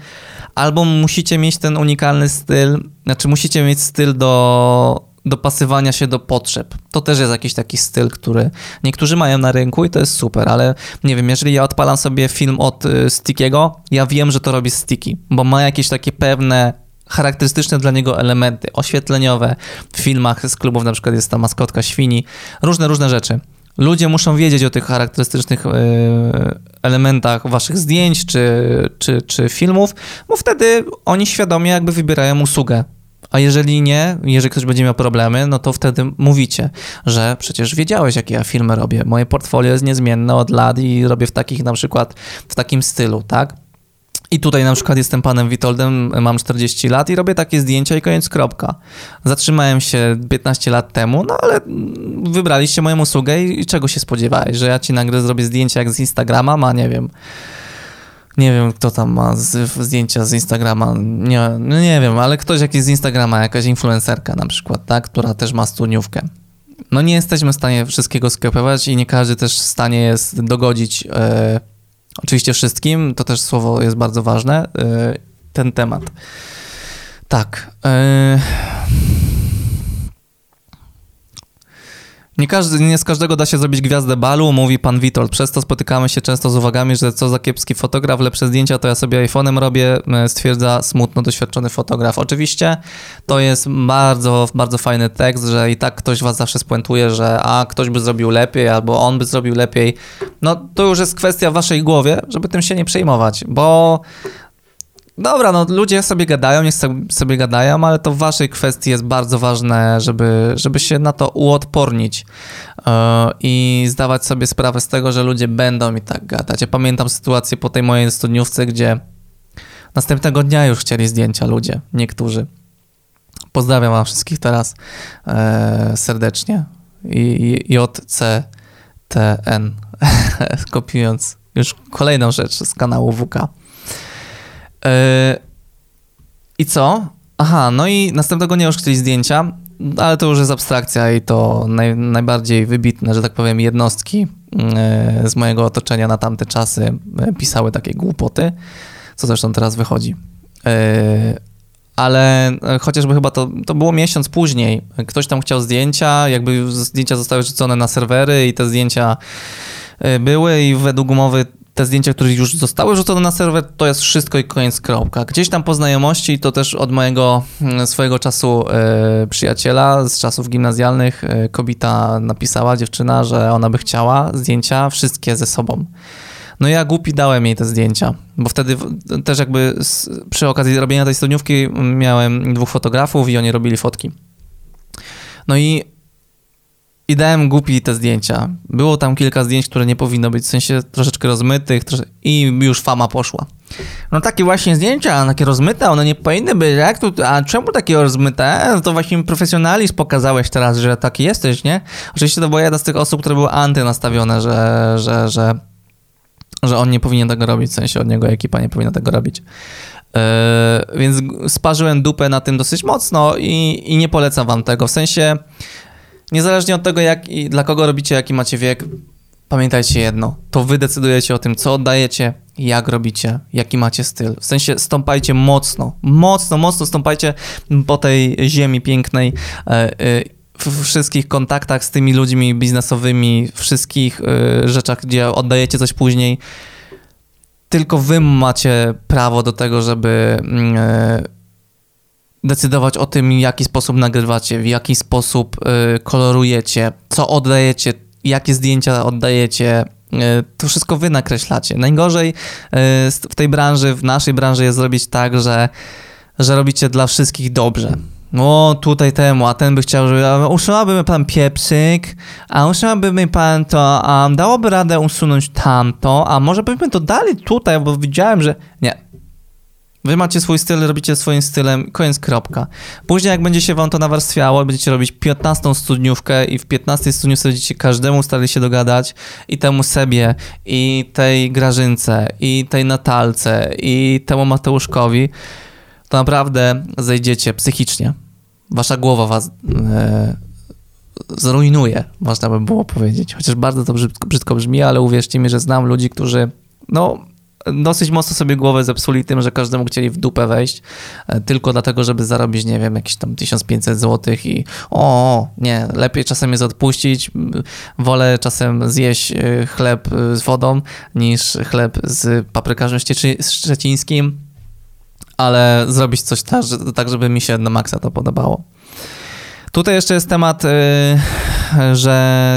albo musicie mieć ten unikalny styl, znaczy musicie mieć styl do dopasowania się do potrzeb. To też jest jakiś taki styl, który niektórzy mają na rynku i to jest super, ale nie wiem, jeżeli ja odpalam sobie film od Stickiego, ja wiem, że to robi Sticky, bo ma jakieś takie pewne charakterystyczne dla niego elementy oświetleniowe. W filmach z klubów na przykład jest ta maskotka świni, różne rzeczy. Ludzie muszą wiedzieć o tych charakterystycznych elementach waszych zdjęć czy filmów, bo wtedy oni świadomie jakby wybierają usługę. A jeżeli nie, jeżeli ktoś będzie miał problemy, no to wtedy mówicie, że przecież wiedziałeś, jakie ja filmy robię. Moje portfolio jest niezmienne od lat i robię w takich na przykład, w takim stylu, tak? I tutaj na przykład jestem panem Witoldem, mam 40 lat i robię takie zdjęcia i koniec, kropka. Zatrzymałem się 15 lat temu, no ale wybraliście moją usługę i czego się spodziewałeś? Że ja ci nagle zrobię zdjęcia jak z Instagrama, a nie wiem, kto tam ma zdjęcia z Instagrama, nie wiem, ale ktoś jakiś z Instagrama, jakaś influencerka na przykład, tak, która też ma studniówkę. No nie jesteśmy w stanie wszystkiego skopiować i nie każdy też w stanie jest dogodzić oczywiście wszystkim, to też słowo jest bardzo ważne, ten temat. Tak. Nie z każdego da się zrobić gwiazdę balu, mówi pan Witold. Przez to spotykamy się często z uwagami, że co za kiepski fotograf, lepsze zdjęcia to ja sobie iPhone'em robię, stwierdza smutno doświadczony fotograf. Oczywiście to jest bardzo, bardzo fajny tekst, że i tak ktoś was zawsze spuentuje, że ktoś by zrobił lepiej, albo on by zrobił lepiej. No to już jest kwestia w waszej głowie, żeby tym się nie przejmować, bo dobra, no ludzie sobie gadają, niech sobie gadają, ale to w waszej kwestii jest bardzo ważne, żeby się na to uodpornić i zdawać sobie sprawę z tego, że ludzie będą i tak gadać. Ja pamiętam sytuację po tej mojej studniówce, gdzie następnego dnia już chcieli zdjęcia ludzie, niektórzy. Pozdrawiam wam wszystkich teraz serdecznie i JCTN, kopiując już kolejną rzecz z kanału WK. I co? Aha, no i następnego dnia już chcieli zdjęcia, ale to już jest abstrakcja i to najbardziej wybitne, że tak powiem, jednostki z mojego otoczenia na tamte czasy pisały takie głupoty, co zresztą teraz wychodzi. Ale chociażby chyba to było miesiąc później. Ktoś tam chciał zdjęcia, jakby zdjęcia zostały rzucone na serwery i te zdjęcia były i według umowy te zdjęcia, które już zostały rzucone na serwer, to jest wszystko i koniec, kropka. Gdzieś tam po znajomości, to też od mojego swojego czasu przyjaciela z czasów gimnazjalnych, kobieta napisała, dziewczyna, że ona by chciała zdjęcia wszystkie ze sobą. No ja głupi dałem jej te zdjęcia, bo wtedy też jakby przy okazji robienia tej studniówki miałem 2 fotografów i oni robili fotki. No i i dałem głupi te zdjęcia. Było tam kilka zdjęć, które nie powinno być, w sensie troszeczkę rozmytych i już fama poszła. No takie właśnie zdjęcia, takie rozmyte, one nie powinny być. Jak tu, a czemu takie rozmyte? No to właśnie profesjonalizm pokazałeś teraz, że taki jesteś, nie? Oczywiście to była jedna z tych osób, które były antynastawione, że on nie powinien tego robić, w sensie od niego ekipa nie powinna tego robić. Więc sparzyłem dupę na tym dosyć mocno i nie polecam wam tego. W sensie, niezależnie od tego, jak i dla kogo robicie, jaki macie wiek, pamiętajcie jedno, to wy decydujecie o tym, co oddajecie, jak robicie, jaki macie styl. W sensie stąpajcie mocno, mocno, mocno stąpajcie po tej ziemi pięknej, w wszystkich kontaktach z tymi ludźmi biznesowymi, wszystkich rzeczach, gdzie oddajecie coś później. Tylko wy macie prawo do tego, żeby decydować o tym, w jaki sposób nagrywacie, w jaki sposób kolorujecie, co oddajecie, jakie zdjęcia oddajecie. To wszystko wy nakreślacie. Najgorzej w tej branży, w naszej branży jest zrobić tak, że robicie dla wszystkich dobrze. No tutaj temu, a ten by chciał, żeby usunąłby mi pan pieprzyk, a usunąłby mi pan to, a dałoby radę usunąć tamto, a może byśmy to dali tutaj, bo widziałem, że... Nie. Wy macie swój styl, robicie swoim stylem, koniec, kropka. Później jak będzie się wam to nawarstwiało, będziecie robić 15. studniówkę i w 15. studniówce będziecie każdemu starali się dogadać i temu sobie, i tej Grażynce, i tej Natalce, i temu Mateuszkowi. To naprawdę zejdziecie psychicznie. Wasza głowa was zrujnuje, można by było powiedzieć. Chociaż bardzo to brzydko brzmi, ale uwierzcie mi, że znam ludzi, którzy dosyć mocno sobie głowę zepsuli tym, że każdemu chcieli w dupę wejść tylko dlatego, żeby zarobić, nie wiem, jakieś tam 1500 zł i nie, lepiej czasem jest odpuścić, wolę czasem zjeść chleb z wodą niż chleb z paprykarzem szczecińskim, ale zrobić coś tak, żeby mi się na maksa to podobało. Tutaj jeszcze jest temat, że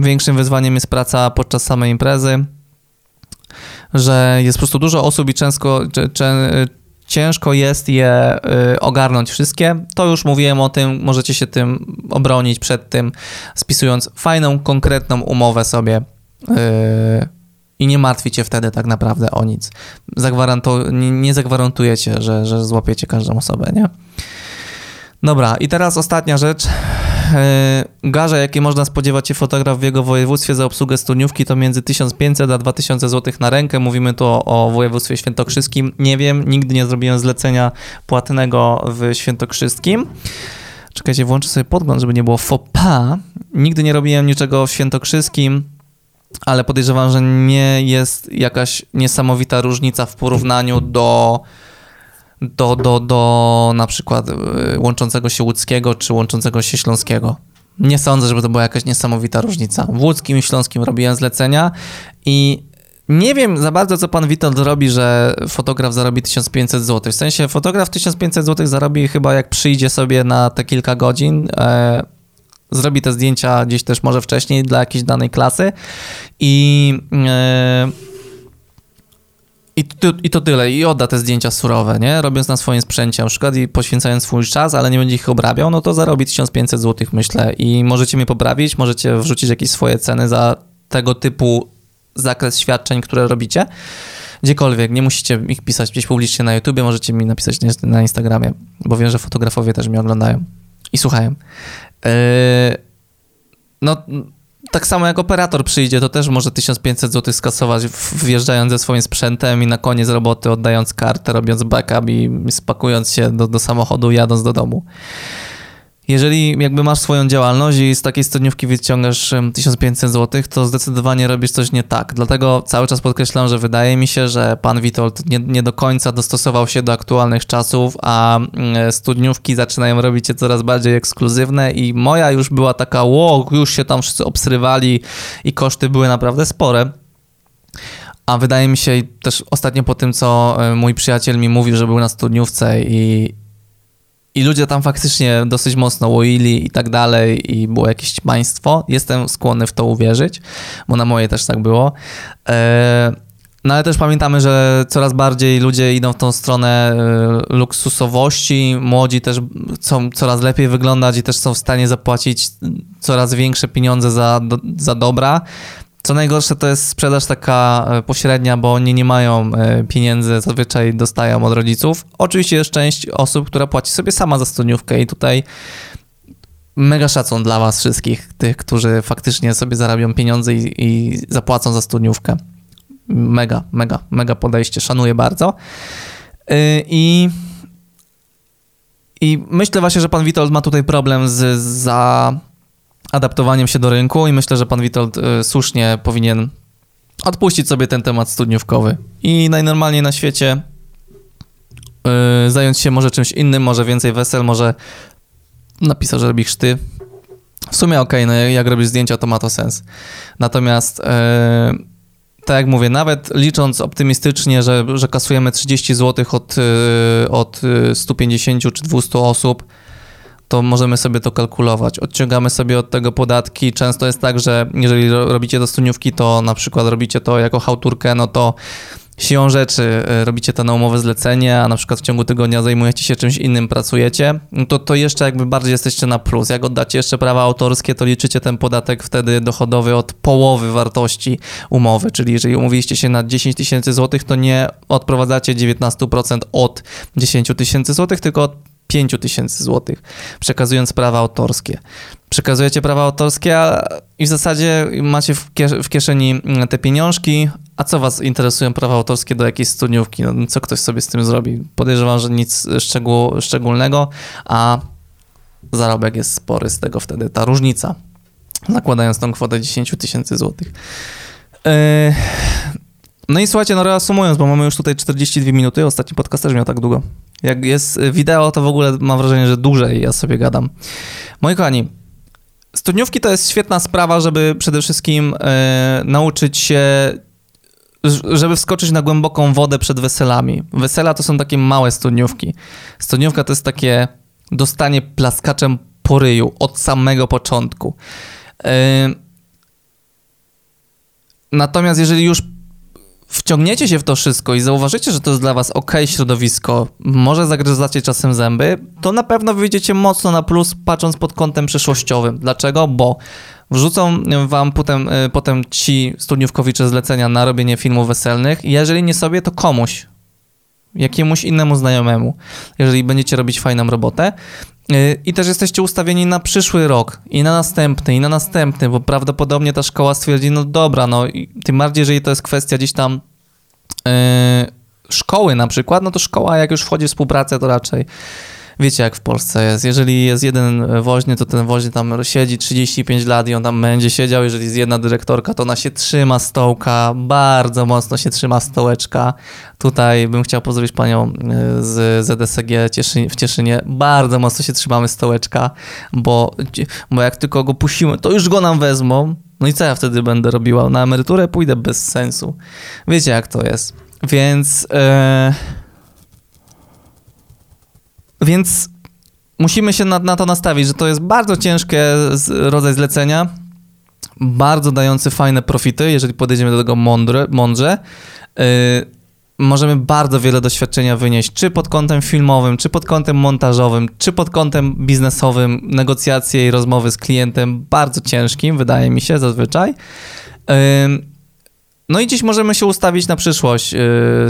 większym wyzwaniem jest praca podczas samej imprezy, że jest po prostu dużo osób i ciężko jest je ogarnąć wszystkie. To już mówiłem o tym, możecie się tym obronić przed tym, spisując fajną, konkretną umowę sobie i nie martwicie wtedy tak naprawdę o nic. Nie zagwarantujecie, że złapiecie każdą osobę, nie? Dobra, i teraz ostatnia rzecz. Garze, jakie można spodziewać się fotograf w jego województwie za obsługę studniówki, to między 1500 a 2000 zł na rękę. Mówimy tu o województwie świętokrzyskim. Nie wiem, nigdy nie zrobiłem zlecenia płatnego w świętokrzyskim. Czekajcie, włączę sobie podgląd, żeby nie było faux pas. Nigdy nie robiłem niczego w świętokrzyskim, ale podejrzewam, że nie jest jakaś niesamowita różnica w porównaniu do na przykład łączącego się łódzkiego czy łączącego się śląskiego. Nie sądzę, żeby to była jakaś niesamowita różnica. W łódzkim i śląskim robiłem zlecenia i nie wiem za bardzo, co pan Witold robi, że fotograf zarobi 1500 zł. W sensie fotograf 1500 zł zarobi chyba, jak przyjdzie sobie na te kilka godzin, zrobi te zdjęcia gdzieś też może wcześniej dla jakiejś danej klasy I to tyle. I odda te zdjęcia surowe, nie? Robiąc na swoim sprzęcie na przykład i poświęcając swój czas, ale nie będzie ich obrabiał, no to zarobi 1500 zł, myślę. I możecie mnie poprawić, możecie wrzucić jakieś swoje ceny za tego typu zakres świadczeń, które robicie. Gdziekolwiek. Nie musicie ich pisać gdzieś publicznie na YouTubie, możecie mi napisać na Instagramie, bo wiem, że fotografowie też mnie oglądają i słuchają. Tak samo jak operator przyjdzie, to też może 1500 zł skasować, wjeżdżając ze swoim sprzętem i na koniec roboty oddając kartę, robiąc backup i spakując się do samochodu, jadąc do domu. Jeżeli jakby masz swoją działalność i z takiej studniówki wyciągasz 1500 zł, to zdecydowanie robisz coś nie tak. Dlatego cały czas podkreślam, że wydaje mi się, że pan Witold nie do końca dostosował się do aktualnych czasów, a studniówki zaczynają robić się coraz bardziej ekskluzywne i moja już była taka, już się tam wszyscy obsrywali i koszty były naprawdę spore. A wydaje mi się też ostatnio po tym, co mój przyjaciel mi mówił, że był na studniówce i ludzie tam faktycznie dosyć mocno łoili i tak dalej i było jakieś państwo. Jestem skłonny w to uwierzyć, bo na moje też tak było. No ale też pamiętamy, że coraz bardziej ludzie idą w tą stronę luksusowości, młodzi też chcą coraz lepiej wyglądać i też są w stanie zapłacić coraz większe pieniądze za dobra. Co najgorsze, to jest sprzedaż taka pośrednia, bo oni nie mają pieniędzy, zazwyczaj dostają od rodziców. Oczywiście jest część osób, która płaci sobie sama za studniówkę i tutaj mega szacun dla was wszystkich, tych, którzy faktycznie sobie zarabią pieniądze i zapłacą za studniówkę. Mega, mega, mega podejście, szanuję bardzo. I myślę właśnie, że pan Witold ma tutaj problem z adaptowaniem się do rynku i myślę, że pan Witold słusznie powinien odpuścić sobie ten temat studniówkowy i najnormalniej na świecie zająć się może czymś innym, może więcej wesel, może napisał, że robi chrzty. W sumie okej, no jak robisz zdjęcia, to ma to sens. Natomiast tak jak mówię, nawet licząc optymistycznie, że kasujemy 30 zł od 150 czy 200 osób, to możemy sobie to kalkulować. Odciągamy sobie od tego podatki. Często jest tak, że jeżeli robicie do studniówki, to na przykład robicie to jako chałturkę, no to siłą rzeczy robicie to na umowę zlecenie, a na przykład w ciągu tygodnia zajmujecie się czymś innym, pracujecie, no to jeszcze jakby bardziej jesteście na plus. Jak oddacie jeszcze prawa autorskie, to liczycie ten podatek wtedy dochodowy od połowy wartości umowy, czyli jeżeli umówiliście się na 10 tysięcy złotych, to nie odprowadzacie 19% od 10 tysięcy złotych, tylko od 5 tysięcy złotych, przekazując prawa autorskie. Przekazujecie prawa autorskie i w zasadzie macie w kieszeni te pieniążki, a co was interesują prawa autorskie do jakiejś studniówki? No, co ktoś sobie z tym zrobi? Podejrzewam, że nic szczególnego, a zarobek jest spory z tego wtedy, ta różnica, nakładając tą kwotę 10 tysięcy złotych. No i słuchajcie, no reasumując, bo mamy już tutaj 42 minuty, ostatni podcast też miał tak długo. Jak jest wideo, to w ogóle mam wrażenie, że dłużej ja sobie gadam. Moi kochani, studniówki to jest świetna sprawa, żeby przede wszystkim nauczyć się, żeby wskoczyć na głęboką wodę przed weselami. Wesela to są takie małe studniówki. Studniówka to jest takie dostanie plaskaczem po ryju od samego początku. Natomiast jeżeli już wciągniecie się w to wszystko i zauważycie, że to jest dla was okej środowisko, może zagryzacie czasem zęby, to na pewno wyjdziecie mocno na plus, patrząc pod kątem przyszłościowym. Dlaczego? Bo wrzucą wam potem ci studniówkowicze zlecenia na robienie filmów weselnych. Jeżeli nie sobie, to komuś, jakiemuś innemu znajomemu, jeżeli będziecie robić fajną robotę. I też jesteście ustawieni na przyszły rok i na następny, bo prawdopodobnie ta szkoła stwierdzi, no dobra, no i tym bardziej, jeżeli to jest kwestia gdzieś tam szkoły na przykład, no to szkoła jak już wchodzi w współpracę, to raczej wiecie jak w Polsce jest. Jeżeli jest jeden woźny, to ten woźny tam siedzi 35 lat i on tam będzie siedział. Jeżeli jest jedna dyrektorka, to ona się trzyma stołka, bardzo mocno się trzyma stołeczka. Tutaj bym chciał pozdrowić panią z ZSG w Cieszynie. Bardzo mocno się trzymamy stołeczka, bo jak tylko go puścimy, to już go nam wezmą. No i co ja wtedy będę robiła? Na emeryturę pójdę bez sensu. Wiecie jak to jest. Więc musimy się na to nastawić, że to jest bardzo ciężki rodzaj zlecenia, bardzo dający fajne profity, jeżeli podejdziemy do tego mądrze. Możemy bardzo wiele doświadczenia wynieść, czy pod kątem filmowym, czy pod kątem montażowym, czy pod kątem biznesowym, negocjacje i rozmowy z klientem, bardzo ciężkim, wydaje mi się, zazwyczaj. No i dziś możemy się ustawić na przyszłość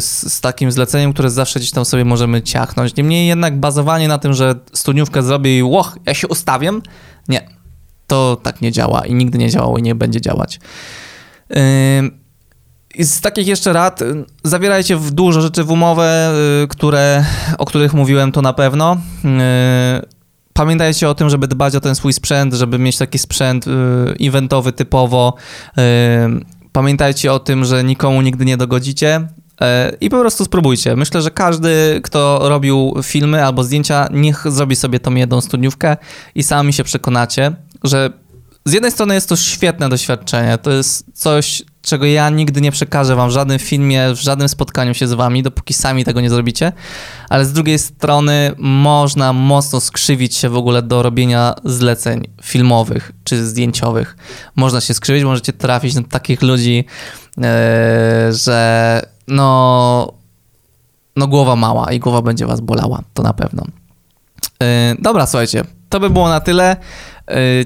z takim zleceniem, które zawsze gdzieś tam sobie możemy ciachnąć. Niemniej jednak bazowanie na tym, że studniówkę zrobię i łoch, ja się ustawiam, nie, to tak nie działa i nigdy nie działało i nie będzie działać. Z takich jeszcze rad, zawierajcie dużo rzeczy w umowę, o których mówiłem, to na pewno. Pamiętajcie o tym, żeby dbać o ten swój sprzęt, żeby mieć taki sprzęt eventowy typowo. Pamiętajcie o tym, że nikomu nigdy nie dogodzicie i po prostu spróbujcie. Myślę, że każdy, kto robił filmy albo zdjęcia, niech zrobi sobie tą jedną studniówkę i sami się przekonacie, że z jednej strony jest to świetne doświadczenie, to jest coś, czego ja nigdy nie przekażę wam w żadnym filmie, w żadnym spotkaniu się z wami, dopóki sami tego nie zrobicie, ale z drugiej strony można mocno skrzywić się w ogóle do robienia zleceń filmowych czy zdjęciowych. Można się skrzywić, możecie trafić na takich ludzi, że no głowa mała i głowa będzie was bolała, to na pewno. Dobra, słuchajcie, to by było na tyle.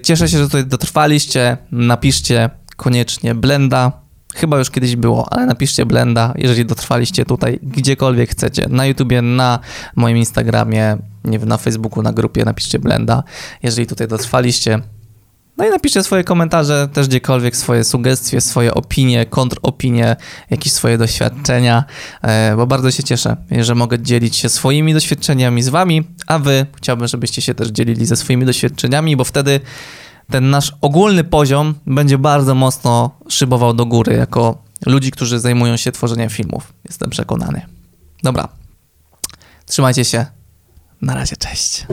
Cieszę się, że tutaj dotrwaliście. Napiszcie koniecznie Blenda. Chyba już kiedyś było, ale napiszcie Blenda, jeżeli dotrwaliście tutaj, gdziekolwiek chcecie. Na YouTubie, na moim Instagramie, nie wiem, na Facebooku, na grupie napiszcie Blenda, jeżeli tutaj dotrwaliście. No i napiszcie swoje komentarze, też gdziekolwiek, swoje sugestie, swoje opinie, kontropinie, jakieś swoje doświadczenia, bo bardzo się cieszę, że mogę dzielić się swoimi doświadczeniami z wami, a wy chciałbym, żebyście się też dzielili ze swoimi doświadczeniami, bo wtedy ten nasz ogólny poziom będzie bardzo mocno szybował do góry jako ludzi, którzy zajmują się tworzeniem filmów. Jestem przekonany. Dobra, trzymajcie się. Na razie, cześć.